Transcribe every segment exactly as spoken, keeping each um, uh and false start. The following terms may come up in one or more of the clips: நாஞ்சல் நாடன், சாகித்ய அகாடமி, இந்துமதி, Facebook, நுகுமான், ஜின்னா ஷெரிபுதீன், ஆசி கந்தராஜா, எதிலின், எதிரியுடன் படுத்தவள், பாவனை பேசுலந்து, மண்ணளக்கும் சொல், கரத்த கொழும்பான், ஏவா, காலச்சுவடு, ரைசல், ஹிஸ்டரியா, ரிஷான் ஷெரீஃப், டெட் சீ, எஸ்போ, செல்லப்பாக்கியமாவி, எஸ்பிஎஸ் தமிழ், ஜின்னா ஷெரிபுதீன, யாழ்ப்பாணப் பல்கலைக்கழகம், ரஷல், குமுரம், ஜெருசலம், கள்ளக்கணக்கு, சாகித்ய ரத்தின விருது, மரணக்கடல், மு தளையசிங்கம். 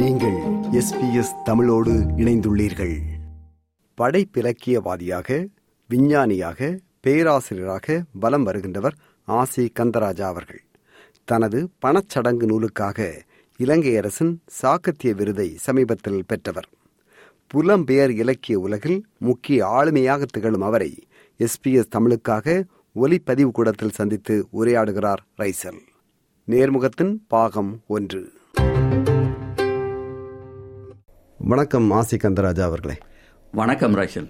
நீங்கள் எஸ்பிஎஸ் தமிழோடு இணைந்துள்ளீர்கள். படைப்பிலக்கியவாதியாக, விஞ்ஞானியாக, பேராசிரியராக பலம் வருகின்றவர் ஆசி கந்தராஜா அவர்கள் தனது பணச்சடங்கு நூலுக்காக இலங்கை அரசின் சாகித்ய விருதை சமீபத்தில் பெற்றவர். புலம்பெயர் இலக்கிய உலகில் முக்கிய ஆளுமையாக திகழும் அவரை எஸ்பிஎஸ் தமிழுக்காக ஒலிப்பதிவு கூடத்தில் சந்தித்து உரையாடுகிறார் ரைசல். நேர்முகத்தின் பாகம் ஒன்று. வணக்கம் ஆசி கந்தராஜா அவர்களே. வணக்கம் ரஷல்.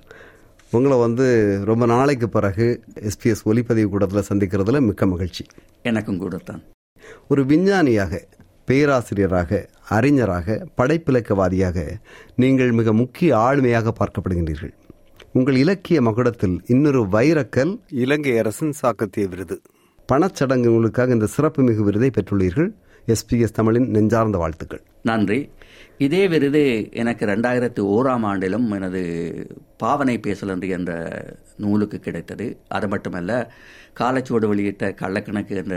உங்களை வந்து ரொம்ப நாளைக்கு பிறகு எஸ்பிஎஸ் ஒலிப்பதிவு கூடத்தில் சந்திக்கிறதுல மிக்க மகிழ்ச்சி. எனக்கும் கூடத்தான். ஒரு விஞ்ஞானியாக, பேராசிரியராக, அறிஞராக, படைப்பிலக்கவாதியாக நீங்கள் மிக முக்கிய ஆளுமையாக பார்க்கப்படுகின்றீர்கள். உங்கள் இலக்கிய மகுடத்தில் இன்னொரு வைரக்கல் இலங்கை அரசின் சாகித்ய விருது. பணச்சடங்கு நூலுக்காக இந்த சிறப்பு மிகு விருதை பெற்றுள்ளீர்கள். எஸ்பிஎஸ் தமிழின் நெஞ்சார்ந்த வாழ்த்துக்கள். நன்றி. இதே விருது எனக்கு ரெண்டாயிரத்தி ஓராம் ஆண்டிலும் எனது பாவனை பேசுலந்து என்ற நூலுக்கு கிடைத்தது. அது மட்டுமல்ல, காலச்சுவடு வெளியிட்ட கள்ளக்கணக்கு என்ற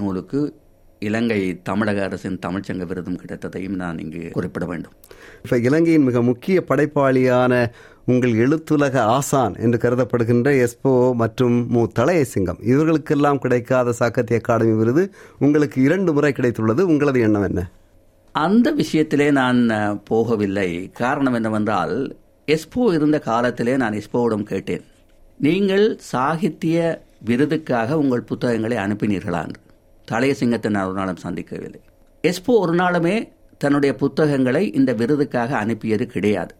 நூலுக்கு இலங்கை தமிழக அரசின் தமிழ்ச்சங்க விருதும் கிடைத்ததையும் நான் இங்கு குறிப்பிட வேண்டும். இப்போ இலங்கையின் மிக முக்கிய படைப்பாளியான உங்கள் எழுத்துலக ஆசான் என்று கருதப்படுகின்ற எஸ்போ மற்றும் மு தளையசிங்கம் இவர்களுக்கெல்லாம் கிடைக்காத சாகித்ய அகாடமி விருது உங்களுக்கு இரண்டு முறை கிடைத்துள்ளது. உங்களது எண்ணம் என்ன? அந்த விஷயத்திலே நான் போகவில்லை. காரணம் என்னவென்றால், எஸ்போ இருந்த காலத்திலே நான் எஸ்போவிடம் கேட்டேன், நீங்கள் சாகித்ய விருதுக்காக உங்கள் புத்தகங்களை அனுப்பினீர்களா என்று. தளையசிங்கத்தை நான் ஒரு நாளும் சந்திக்கவில்லை. எஸ்போ ஒரு நாளுமே தன்னுடைய புத்தகங்களை இந்த விருதுக்காக அனுப்பியது கிடையாது.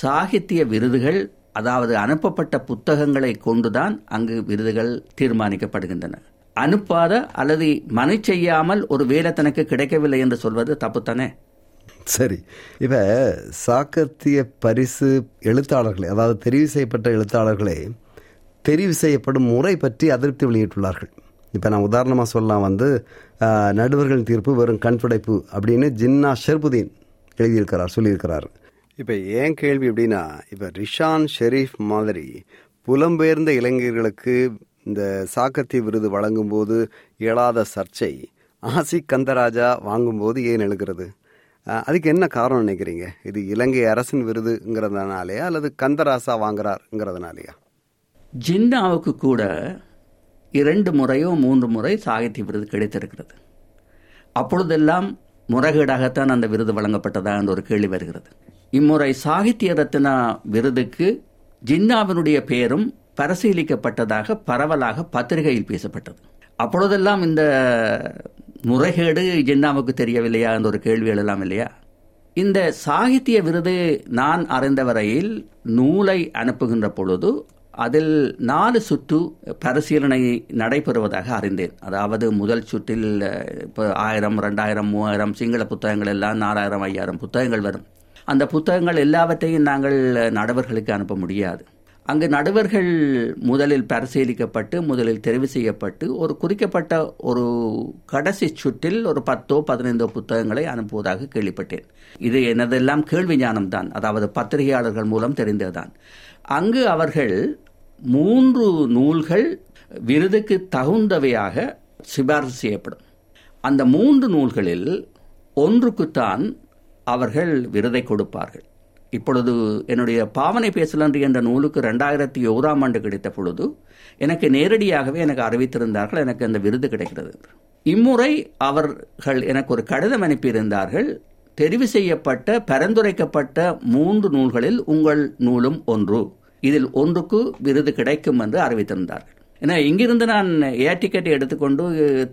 சாகித்ய விருதுகள், அதாவது அனுப்பப்பட்ட புத்தகங்களை கொண்டுதான் அங்கு விருதுகள் தீர்மானிக்கப்படுகின்றன. அனுப்பாத அல்லது மனு செய்யாமல் ஒரு வேலை தனக்கு கிடைக்கவில்லை என்று சொல்வது தப்புத்தானே? சரி, இப்போ சாகித்ய பரிசு எழுத்தாளர்களே, அதாவது தெரிவு செய்யப்பட்ட எழுத்தாளர்களே தெரிவு செய்யப்படும் முறை பற்றி அதிருப்தி வெளியிட்டுள்ளார்கள். இப்போ நான் உதாரணமாக சொல்லலாம், வந்து நடுவர்கள் தீர்ப்பு வெறும் கண்படைப்பு அப்படின்னு ஜின்னா ஷெரிபுதீன் எழுதியிருக்கிறார், சொல்லியிருக்கிறார். இப்போ ஏன் கேள்வி அப்படின்னா, இப்போ ரிஷான் ஷெரீஃப் மாதிரி புலம்பெயர்ந்த இளைஞர்களுக்கு இந்த சாகித்ய விருது வழங்கும்போது இயலாத சர்ச்சை ஆசி கந்தராஜா வாங்கும்போது ஏன் எழுகிறது? அதுக்கு என்ன காரணம் நினைக்கிறீங்க? இது இலங்கை அரசின் விருதுங்கிறதுனாலையா அல்லது கந்தராசா வாங்குறாருங்கிறதுனாலையா? ஜின்னாவுக்கு கூட இரண்டு முறையோ மூன்று முறை சாகித்ய விருது கிடைத்திருக்கிறது. அப்பொழுதெல்லாம் முறைகேடாகத்தான் அந்த விருது வழங்கப்பட்டதா என்ற ஒரு கேள்வி வருகிறது. இம்முறை சாகித்ய ரத்தின விருதுக்கு ஜின்னாவினுடைய பெயரும் பரிசீலிக்கப்பட்டதாக பரவலாக பத்திரிகையில் பேசப்பட்டது. அப்பொழுதெல்லாம் இந்த முறைகேடு ஜின்னாவுக்கு தெரியவில்லையா என்ற ஒரு கேள்வி எழலாம் இல்லையா? இந்த சாகித்ய விருது நான் அறிந்தவரையில் நூலை அனுப்புகின்ற பொழுது அதில் நாலு சுற்று பரிசீலனை நடைபெறுவதாக அறிந்தேன். அதாவது முதல் சுற்றில் இப்போ ஆயிரம் ரெண்டாயிரம் மூவாயிரம் சிங்கள புத்தகங்கள் எல்லாம் நாலாயிரம் ஐயாயிரம் புத்தகங்கள் வரும். அந்த புத்தகங்கள் எல்லாவற்றையும் நாங்கள் நடுவர்களுக்கு அனுப்ப முடியாது. அங்கு நடுவர்கள் முதலில் பரிசீலிக்கப்பட்டு முதலில் தெரிவு செய்யப்பட்டு ஒரு குறிக்கப்பட்ட ஒரு கடைசி சுற்றில் ஒரு பத்தோ பதினைந்தோ புத்தகங்களை அனுப்புவதாக கேள்விப்பட்டேன். இது எனதெல்லாம் கேள்வி ஞானம்தான், அதாவது பத்திரிகையாளர்கள் மூலம் தெரிந்ததுதான். அங்கு அவர்கள் மூன்று நூல்கள் விருதுக்கு தகுந்தவையாக சிபாரிசு செய்யப்படும். அந்த மூன்று நூல்களில் ஒன்றுக்குத்தான் அவர்கள் விருதை கொடுப்பார்கள். இப்பொழுது என்னுடைய பாவனை பேசுலன்று என்ற நூலுக்கு ரெண்டாயிரத்தி ஓராம் ஆண்டு கிடைத்த பொழுது எனக்கு நேரடியாகவே எனக்கு அறிவித்திருந்தார்கள் எனக்கு அந்த விருது கிடைக்கிறது. இம்முறை அவர்கள் எனக்கு ஒரு கடிதம் அனுப்பியிருந்தார்கள், தெரிவு செய்யப்பட்ட பரிந்துரைக்கப்பட்ட மூன்று நூல்களில் உங்கள் நூலும் ஒன்று, இதில் ஒன்றுக்கு விருது கிடைக்கும் என்று அறிவித்திருந்தார்கள். ஏன்னா இங்கிருந்து நான் ஏர் டிக்கெட்டை எடுத்துக்கொண்டு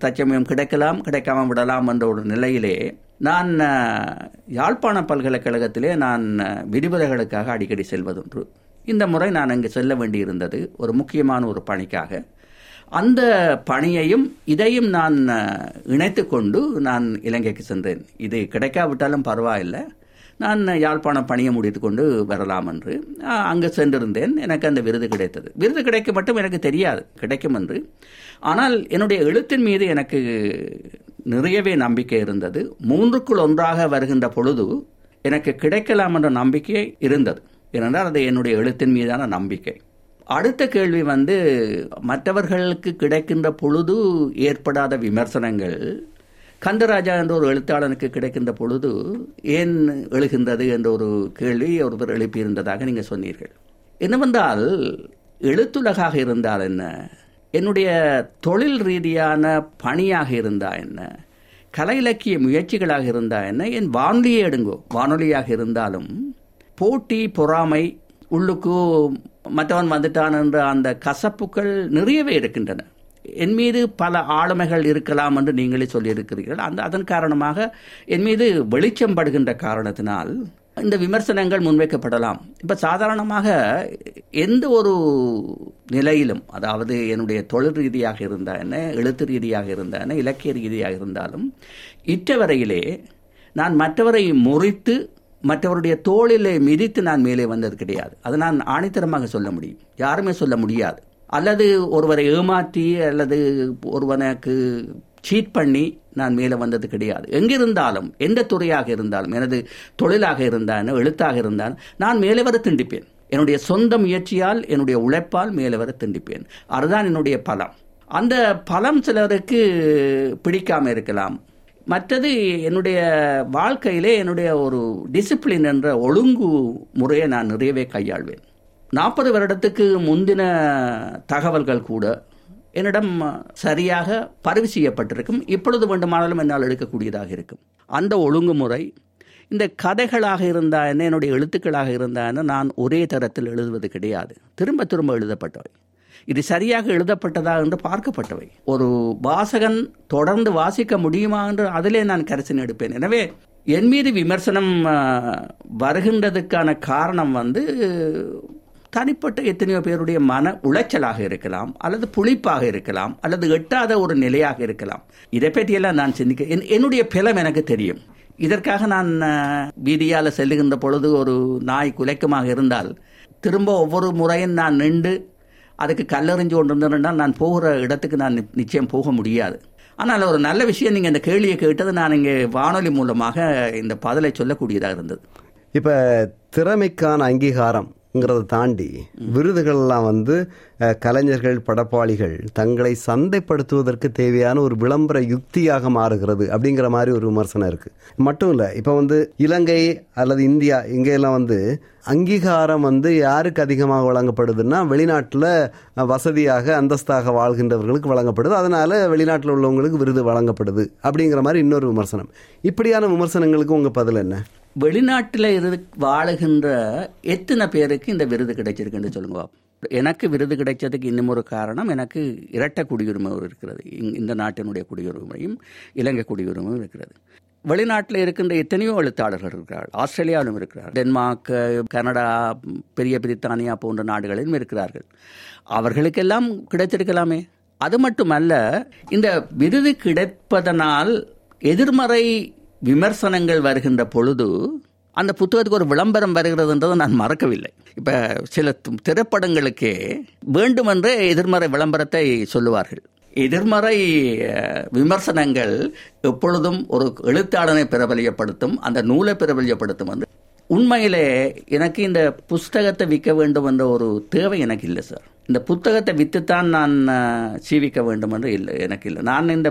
தச்சமயம் கிடைக்கலாம் கிடைக்காம விடலாம் என்ற ஒரு நிலையிலே நான் யாழ்ப்பாணப் பல்கலைக்கழகத்திலே நான் விடுமுறைகளுக்காக அடிக்கடி செல்வதொன்று. இந்த முறை நான் அங்கு செல்ல வேண்டியிருந்தது ஒரு முக்கியமான ஒரு பணிக்காக. அந்த பணியையும் இதையும் நான் இணைத்து கொண்டு நான் இலங்கைக்கு சென்றேன். இது கிடைக்காவிட்டாலும் பரவாயில்லை, நான் யாழ்ப்பாணம் பணியை முடித்து கொண்டு வரலாம் என்று அங்கு சென்றிருந்தேன். எனக்கு அந்த விருது கிடைத்தது. விருது கிடைக்கும் மட்டும் எனக்கு தெரியாது கிடைக்கும் என்று. ஆனால் என்னுடைய எழுத்தின் மீது எனக்கு நிறையவே நம்பிக்கை இருந்தது. மூன்றுக்குள் ஒன்றாக வருகின்ற பொழுது எனக்கு கிடைக்கலாம் என்ற நம்பிக்கை இருந்தது. ஏனென்றால் அது என்னுடைய எழுத்தின் மீதான நம்பிக்கை. அடுத்த கேள்வி வந்து, மற்றவர்களுக்கு கிடைக்கின்ற பொழுது ஏற்படாத விமர்சனங்கள் கந்தராஜா என்ற ஒரு எழுத்தாளனுக்கு கிடைக்கின்ற பொழுது ஏன் எழுகின்றது என்ற ஒரு கேள்வி ஒருவர் எழுப்பியிருந்ததாக நீங்கள் சொன்னீர்கள். என்னவென்றால் எழுத்துலகாக இருந்தால் என்ன, என்னுடைய தொழில் ரீதியான பணியாக இருந்தால் என்ன, கலை இலக்கிய முயற்சிகளாக இருந்தால் என்ன, என் வானொலியை எடுங்கோ, வானொலியாக இருந்தாலும் போட்டி பொறாமை உள்ளுக்கு மற்றவன் வந்துட்டான் என்ற அந்த கசப்புகள் நிறையவே இருக்கின்றன. என் மீது பல ஆளுமைகள் இருக்கலாம் என்று நீங்களே சொல்லியிருக்கிறீர்கள். அந்த அதன் காரணமாக என் மீது வெளிச்சம் படுகின்ற காரணத்தினால் இந்த விமர்சனங்கள் முன்வைக்கப்படலாம். இப்போ சாதாரணமாக எந்த ஒரு நிலையிலும், அதாவது என்னுடைய தொழில் ரீதியாக இருந்தால் என்ன, எழுத்து ரீதியாக இருந்தால் என்ன, இலக்கிய ரீதியாக இருந்தாலும் இற்றவரையிலே நான் மற்றவரை முறித்து மற்றவருடைய தோளிலே மிதித்து நான் மேலே வந்தது கிடையாது. அதை நான் ஆணித்தரமாக சொல்ல முடியும், யாருமே சொல்ல முடியாது. அல்லது ஒருவரை ஏமாற்றி அல்லது ஒருவனுக்கு சீட் பண்ணி நான் மேலே வந்தது கிடையாது. எங்கிருந்தாலும், எந்த துறையாக இருந்தாலும், எனது தொழிலாக இருந்தால் எழுத்தாக இருந்தால் நான் மேலே வர திண்டிப்பேன். என்னுடைய சொந்த முயற்சியால் என்னுடைய உழைப்பால் மேலே வர திண்டிப்பேன். அதுதான் என்னுடைய பலம். அந்த பலம் சிலருக்கு பிடிக்காமல் இருக்கலாம். மற்றது என்னுடைய வாழ்க்கையிலே என்னுடைய ஒரு டிசிப்ளின் என்ற ஒழுங்கு முறையை நான் நிறையவே கையாள்வேன். நாற்பது வருடத்துக்கு முந்தின தகவல்கள் கூட என்னிடம் சரியாக பதிவு செய்யப்பட்டிருக்கும். இப்பொழுது வேண்டுமானாலும் என்னால் எடுக்கக்கூடியதாக இருக்கும். அந்த ஒழுங்குமுறை இந்த கதைகளாக இருந்தால் என்ன, என்னுடைய எழுத்துக்களாக இருந்தால் என்ன, நான் ஒரே தரத்தில் எழுதுவது கிடையாது. திரும்ப திரும்ப எழுதப்பட்டவை, இது சரியாக எழுதப்பட்டதா என்று பார்க்கப்பட்டவை, ஒரு வாசகன் தொடர்ந்து வாசிக்க முடியுமா என்று அதிலே நான் கரிசனை எடுப்பேன். எனவே என் மீது விமர்சனம் வருகின்றதுக்கான காரணம் வந்து தனிப்பட்ட எத்தனையோ பேருடைய மன உளைச்சலாக இருக்கலாம், அல்லது புளிப்பாக இருக்கலாம், அல்லது எட்டாத ஒரு நிலையாக இருக்கலாம். இதை பற்றியெல்லாம் நான் சிந்திக்க என் என்னுடைய பலம் எனக்கு தெரியும். இதற்காக நான் வீதியால் செல்லுகின்ற பொழுது ஒரு நாய் குலைக்கமாக இருந்தால் திரும்ப ஒவ்வொரு முறையும் நான் நின்று அதுக்கு கல்லறிஞ்சு கொண்டு இருந்தேன்னால் நான் போகிற இடத்துக்கு நான் நிச்சயம் போக முடியாது. ஆனால் ஒரு நல்ல விஷயம், நீங்கள் இந்த கேள்வியை கேட்டது நான் இங்கே வானொலி மூலமாக இந்த பதிலை சொல்லக்கூடியதாக இருந்தது. இப்போ திறமைக்கான அங்கீகாரம் தாண்டி விருதுகள்லாம் வந்து கலைஞர்கள் படைப்பாளிகள் தங்களை சந்தைப்படுத்துவதற்கு தேவையான ஒரு விளம்பர யுக்தியாக மாறுகிறது அப்படிங்கிற மாதிரி ஒரு விமர்சனம் இருக்கு. மட்டும் இல்லை, இப்போ வந்து இலங்கை அல்லது இந்தியா இங்கெல்லாம் வந்து அங்கீகாரம் வந்து யாருக்கு அதிகமாக வழங்கப்படுதுன்னா வெளிநாட்டில் வசதியாக அந்தஸ்தாக வாழ்கின்றவர்களுக்கு வழங்கப்படுது, அதனால வெளிநாட்டில் உள்ளவங்களுக்கு விருது வழங்கப்படுது அப்படிங்கிற மாதிரி இன்னொரு விமர்சனம். இப்படியான விமர்சனங்களுக்கு உங்கள் பதில் என்ன? வெளிநாட்டில் இரு வாழுகின்ற எத்தனை பேருக்கு இந்த விருது கிடைச்சிருக்குன்னு சொல்லுங்க. எனக்கு விருது கிடைச்சதுக்கு இன்னும் ஒரு காரணம், எனக்கு இரட்டை குடியுரிமை இருக்கிறது. இந்த நாட்டினுடைய குடியுரிமையும் இலங்கை குடியுரிமையும் இருக்கிறது. வெளிநாட்டில் இருக்கின்ற எத்தனையோ எழுத்தாளர்கள் இருக்கிறார்கள். ஆஸ்திரேலியாவிலும் இருக்கிறார், டென்மார்க், கனடா, பெரிய பிரித்தானியா போன்ற நாடுகளிலும் இருக்கிறார்கள். அவர்களுக்கெல்லாம் கிடைத்திருக்கலாமே. அது மட்டுமல்ல, இந்த விருது கிடைப்பதனால் எதிர்மறை விமர்சனங்கள் வருகின்ற பொழுது அந்த புத்தகத்துக்கு ஒரு விளம்பரம் வருகிறதுன்றதை நான் மறக்கவில்லை. இப்போ சில திரைப்படங்களுக்கே வேண்டுமென்றே எதிர்மறை விளம்பரத்தை சொல்லுவார்கள். எதிர்மறை விமர்சனங்கள் எப்பொழுதும் ஒரு எழுத்தாளனை பிரபலியப்படுத்தும், அந்த நூலை பிரபலியப்படுத்தும். வந்து உண்மையிலே எனக்கு இந்த புஸ்தகத்தை விற்க வேண்டும் என்ற ஒரு தேவை எனக்கு இல்லை சார். இந்த புத்தகத்தை விற்றுத்தான் நான் சீவிக்க வேண்டும் என்று இல்லை, எனக்கு இல்லை. நான் இந்த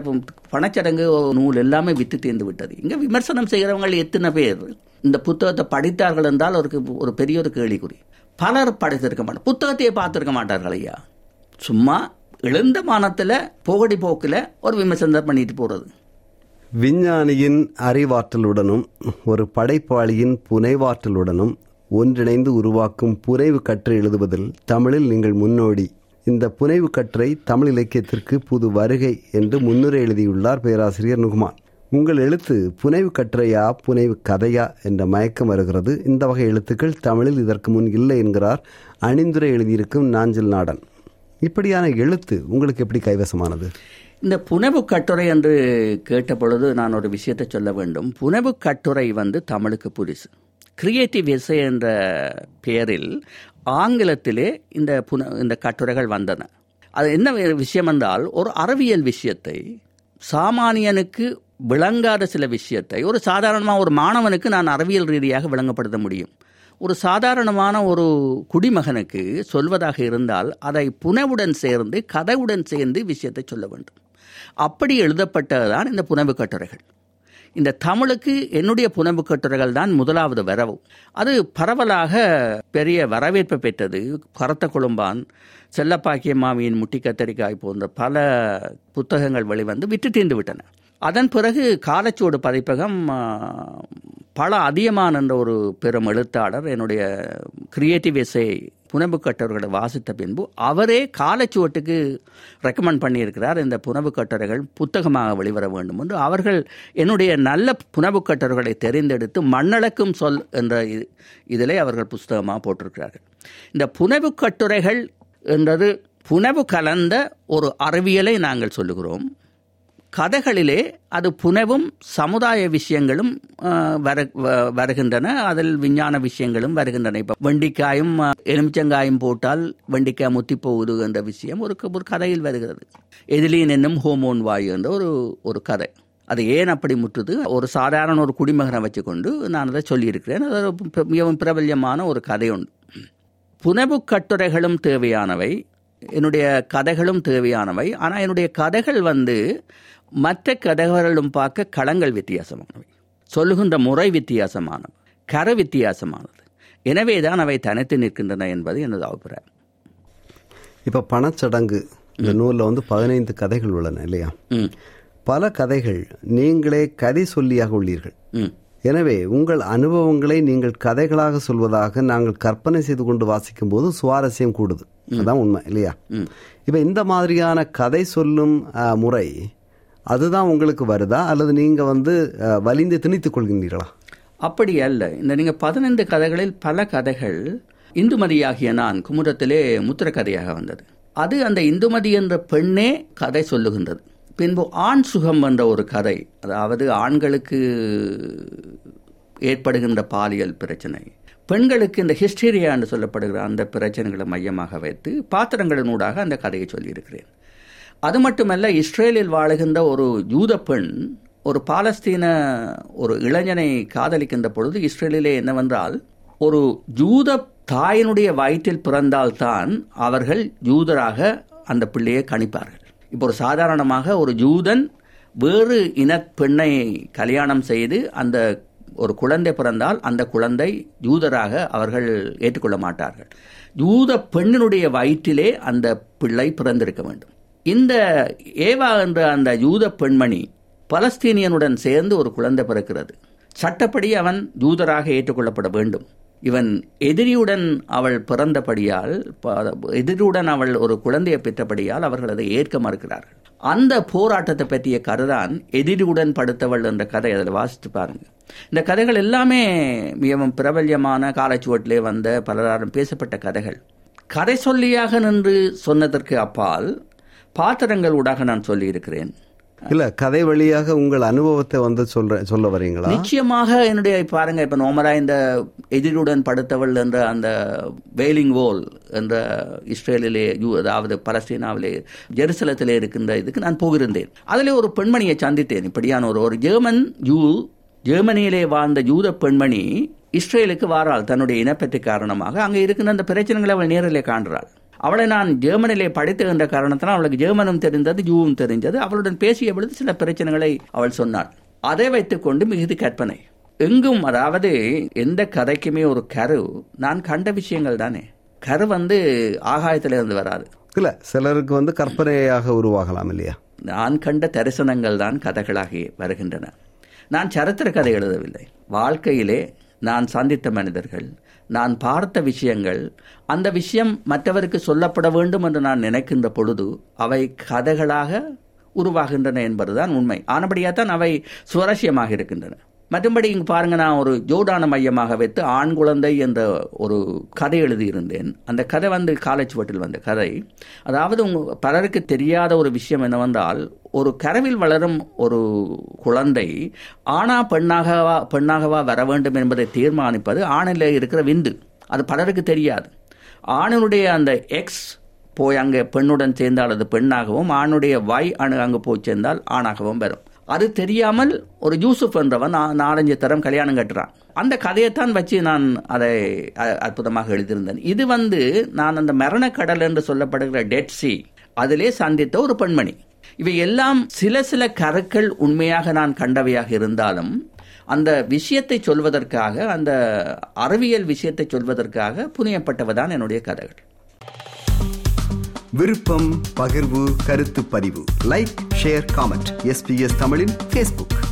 பணச்சடங்கு நூல் எல்லாமே விற்று தீர்ந்து விட்டது. இங்கே விமர்சனம் செய்கிறவங்க எத்தனை பேர் இந்த புத்தகத்தை படித்தார்கள் என்றால் அவருக்கு ஒரு பெரிய ஒரு கேள்விக்குறி. பலர் படித்திருக்க மாட்டார், புத்தகத்தையே பார்த்துருக்க மாட்டார்கள். ஐயா சும்மா எழுந்த மானத்தில் போகடி போக்கில் ஒரு விமர்சனம் பண்ணிட்டு போகிறது. விஞ்ஞானியின் அறிவாற்றலுடனும் ஒரு படைப்பாளியின் புனைவாற்றலுடனும் ஒன்றிணைந்து உருவாக்கும் புனைவு கற்று எழுதுவதில் தமிழில் நீங்கள் முன்னோடி. இந்த புனைவு கற்றை தமிழ் இலக்கியத்திற்கு புது வருகை என்று முன்னுரை எழுதியுள்ளார் பேராசிரியர் நுகுமான். உங்கள் எழுத்து புனைவு கற்றையா புனைவு கதையா என்ற மயக்கம் வருகிறது. இந்த வகை எழுத்துக்கள் தமிழில் இதற்கு முன் இல்லை என்கிறார் அணிந்துரை எழுதியிருக்கும் நாஞ்சல் நாடன். இப்படியான எழுத்து உங்களுக்கு எப்படி கைவசமானது? இந்த புனைவு கட்டுரை என்று கேட்ட பொழுது நான் ஒரு விஷயத்தை சொல்ல வேண்டும். புனைவு கட்டுரை வந்து தமிழுக்கு புதுசு. கிரியேட்டிவ் எஸ்ஸே என்ற பெயரில் ஆங்கிலத்திலே இந்த புன இந்த கட்டுரைகள் வந்தன. அது என்ன விஷயம் என்றால், ஒரு அறிவியல் விஷயத்தை, சாமானியனுக்கு விளங்காத சில விஷயத்தை ஒரு சாதாரணமாக ஒரு மாணவனுக்கு நான் அறிவியல் ரீதியாக விளங்கப்படுத்த முடியும். ஒரு சாதாரணமான ஒரு குடிமகனுக்கு சொல்வதாக இருந்தால் அதை புனைவுடன் சேர்ந்து கதையுடன் சேர்ந்து விஷயத்தை சொல்ல வேண்டும். அப்படி எழுதப்பட்டதுதான் இந்த புனைவு கட்டுரைகள். இந்த தமிழுக்கு என்னுடைய புனைவு கட்டுரைகள் தான் முதலாவது வரவு. அது பரவலாக பெரிய வரவேற்பை பெற்றது. கரத்த கொழும்பான், செல்லப்பாக்கியமாவியின் முட்டி கத்தரிக்காய் போன்ற பல புத்தகங்கள் வெளிவந்து விற்று தீர்ந்து விட்டன. அதன் பிறகு காலச்சுவடு பதிப்பகம் பல அதிகமான என்ற ஒரு பெரும் எழுத்தாளர் என்னுடைய கிரியேட்டிவ் எஸ்ஸே புனைவு கட்டுரைகளை வாசித்த பின்பு அவரே காலச்சுவட்டுக்கு ரெக்கமெண்ட் பண்ணியிருக்கிறார், இந்த புனைவு கட்டுரைகள் புத்தகமாக வெளிவர வேண்டும் என்று. அவர்கள் என்னுடைய நல்ல புனைவு கட்டுரைகளை தெரிந்தெடுத்து மண்ணளக்கும் சொல் என்ற இதிலே அவர்கள் புத்தகமாக போட்டிருக்கிறார்கள். இந்த புனைவு கட்டுரைகள் என்றது புனைவு கலந்த ஒரு அறிவியலை நாங்கள் சொல்லுகிறோம். கதைகளிலே அது புனைவும் சமுதாய விஷயங்களும் வர வருகின்றன அதில் விஞ்ஞான விஷயங்களும் வருகின்றன. இப்போ வெண்டிக்காயும் எலுமிச்சங்காயும் போட்டால் வெண்டிக்காய் முத்தி போகுது என்ற விஷயம் ஒரு ஒரு கதையில் வருகிறது. எதிலின் என்னும் ஹோமோன் வாயு என்ற ஒரு ஒரு கதை, அது ஏன் அப்படி முற்றுது, ஒரு சாதாரண ஒரு குடிமகனை வச்சுக்கொண்டு நான் அதை சொல்லியிருக்கிறேன். அது மிகவும் பிரபல்யமான ஒரு கதை உண்டு. புனைவு கட்டுரைகளும் தேவையானவை, என்னுடைய கதைகளும் தேவையானவை. ஆனால் என்னுடைய கதைகள் வந்து மற்ற கதைகளும் பார்க்க களங்கள் வித்தியாசமானவை, சொல்லுகின்ற முறை வித்தியாசமானவை, கர வித்தியாசமானது. எனவே தான் அவை தனித்து நிற்கின்றன என்பது எனது அபிப்பிராயம். இப்போ பணச்சடங்கு இந்த நூலில் வந்து பதினைந்து கதைகள் உள்ளன இல்லையா? பல கதைகள் நீங்களே கதை சொல்லியாக உள்ளீர்கள். எனவே உங்கள் அனுபவங்களை நீங்கள் கதைகளாக சொல்வதாக நாங்கள் கற்பனை செய்து கொண்டு வாசிக்கும் போது சுவாரஸ்யம் கூடுது. அதுதான் உண்மை இல்லையா? இப்போ இந்த மாதிரியான கதை சொல்லும் முறை அதுதான் உங்களுக்கு வருதா, அல்லது நீங்கள் வந்து வலிந்து திணித்துக் கொள்கின்றீர்களா? அப்படி அல்ல. இந்த நீங்கள் பதினைந்து கதைகளில் பல கதைகள் இந்துமதியாகிய நான் குமுரத்திலே முத்திர கதையாக வந்தது. அது அந்த இந்துமதி என்ற பெண்ணே கதை சொல்லுகின்றது. பின்பு ஆண் சுகம் என்ற ஒரு கதை, அதாவது ஆண்களுக்கு ஏற்படுகின்ற பாலியல் பிரச்சனை, பெண்களுக்கு இந்த ஹிஸ்டரியா என்று சொல்லப்படுகிற அந்த பிரச்சனைகளை மையமாக வைத்து பாத்திரங்களினூடாக அந்த கதையை சொல்லியிருக்கிறேன். அது மட்டுமல்ல, இஸ்ரேலில் வாழுகின்ற ஒரு யூத பெண் ஒரு பாலஸ்தீன ஒரு இளைஞனை காதலிக்கின்ற பொழுது இஸ்ரேலிலே என்னவென்றால் ஒரு யூத தாயினுடைய வயிற்றில் பிறந்தால்தான் அவர்கள் யூதராக அந்த பிள்ளையை கணிப்பார்கள். இப்போ ஒரு சாதாரணமாக ஒரு யூதன் வேறு இன பெண்ணை கல்யாணம் செய்து அந்த ஒரு குழந்தை பிறந்தால் அந்த குழந்தை யூதராக அவர்கள் ஏற்றுக்கொள்ள மாட்டார்கள். யூத பெண்ணினுடைய வயிற்றிலே அந்த பிள்ளை பிறந்திருக்க வேண்டும். இந்த ஏவா என்ற அந்த யூத பெண்மணி பலஸ்தீனியனுடன் சேர்ந்து ஒரு குழந்தை பிறக்கிறது. சட்டப்படி அவன் யூதராக ஏற்றுக்கொள்ளப்பட வேண்டும். இவன் எதிரியுடன் அவள் பிறந்தபடியால் எதிரியுடன் அவள் ஒரு குழந்தையை பெற்றபடியால் அவர்கள் அதை ஏற்க மறுக்கிறார்கள். அந்த போராட்டத்தை பற்றிய கதைதான் எதிரியுடன் படுத்தவள் என்ற கதை. அதில் வாசித்து பாருங்கள். இந்த கதைகள் எல்லாமே மிகவும் பிரபல்யமான காலச்சுவட்டிலே வந்த பலராலும் பேசப்பட்ட கதைகள். கதை சொல்லியாக நின்று சொன்னதற்கு அப்பால் பாத்திரங்கள் ஊடாக நான் சொல்லியிருக்கிறேன். இல்லை, கதை வழியாக உங்கள் அனுபவத்தை வந்து சொல்ற சொல்ல வரீங்களா? நிச்சயமாக. என்னுடைய பாருங்க, இப்போ நோமலாக இந்த எதிரியுடன் படுத்தவள் என்ற அந்த வேலிங் வோல் என்ற இஸ்ரேலிலே, அதாவது பலஸ்தீனாவிலே ஜெருசலத்திலே இருக்கின்ற இதுக்கு நான் போயிருந்தேன். அதில் ஒரு பெண்மணியை சந்தித்தேன். இப்படியான ஒரு ஒரு ஜெர்மன் யூ ஜெர்மனியிலே வாழ்ந்த யூத பெண்மணி இஸ்ரேலுக்கு வாராள். தன்னுடைய இனப்பற்று காரணமாக அங்கே இருக்கின்ற அந்த பிரச்சனைகளை அவள் நேரிலே காண்கிறாள். அவளை நான் ஜெர்மனிலே படித்துகின்ற காரணத்தினால் அவளுக்கு ஜெர்மனும் தெரிந்தது, ஜூவும் தெரிஞ்சது. அவளுடன் பேசிய பொழுது சில பிரச்சனைகளை அவள் சொன்னாள். அதை வைத்துக்கொண்டு மிகுதி கற்பனை. எங்கும், அதாவது எந்த கதைக்குமே ஒரு கரு நான் கண்ட விஷயங்கள் தானே. கரு வந்து ஆகாயத்திலிருந்து வராது. இல்லை, சிலருக்கு வந்து கற்பனையாக உருவாகலாம் இல்லையா? நான் கண்ட தரிசனங்கள் தான் கதைகளாகி வருகின்றன. நான் சரித்திர கதை எழுதவில்லை. வாழ்க்கையிலே நான் சந்தித்த மனிதர்கள், நான் பார்த்த விஷயங்கள், அந்த விஷயம் மற்றவருக்கு சொல்லப்பட வேண்டும் என்று நான் நினைக்கின்ற பொழுது அவை கதைகளாக உருவாகின்றன என்பதுதான் உண்மை. ஆனபடியாக தான் அவை சுவாரஸ்யமாக இருக்கின்றன. மற்றபடி இங்கு பாருங்கள், நான் ஒரு ஜோடான மையமாக வைத்து ஆண் குழந்தை என்ற ஒரு கதை எழுதியிருந்தேன். அந்த கதை வந்து காலச்சுவட்டில் வந்த கதை. அதாவது உங்கள் பலருக்கு தெரியாத ஒரு விஷயம் என்னவென்றால், ஒரு கரவில் வளரும் ஒரு குழந்தை ஆணா பெண்ணாகவா பெண்ணாகவா வர வேண்டும் என்பதை தீர்மானிப்பது ஆணில் இருக்கிற விந்து. அது பலருக்கு தெரியாது. ஆணினுடைய அந்த எக்ஸ் போய் அங்கே பெண்ணுடன் சேர்ந்தால் அது பெண்ணாகவும், ஆணுடைய வை அணு அங்கே போய் சேர்ந்தால் ஆணாகவும் வரும். அது தெரியாமல் ஒரு யூசுப் என்றவன் நாலஞ்சு தரம் கல்யாணம் கட்டுறான். அந்த கதையைத்தான் வச்சு நான் அதை அற்புதமாக எழுதியிருந்தேன். இது வந்து நான் அந்த மரணக்கடல் என்று சொல்லப்படுகிற டெட் சீ அதிலே சந்தித்த ஒரு பெண்மணி. இவை எல்லாம் சில சில கருக்கள் உண்மையாக நான் கண்டவையாக இருந்தாலும் அந்த விஷயத்தை சொல்வதற்காக, அந்த அறிவியல் விஷயத்தை சொல்வதற்காக புனையப்பட்டவதான் என்னுடைய கதைகள். விருப்பம், பகிர்வு, கருத்து பதிவு, லைக், ஷேர், காமெண்ட். எஸ்பிஎஸ் தமிழின் Facebook.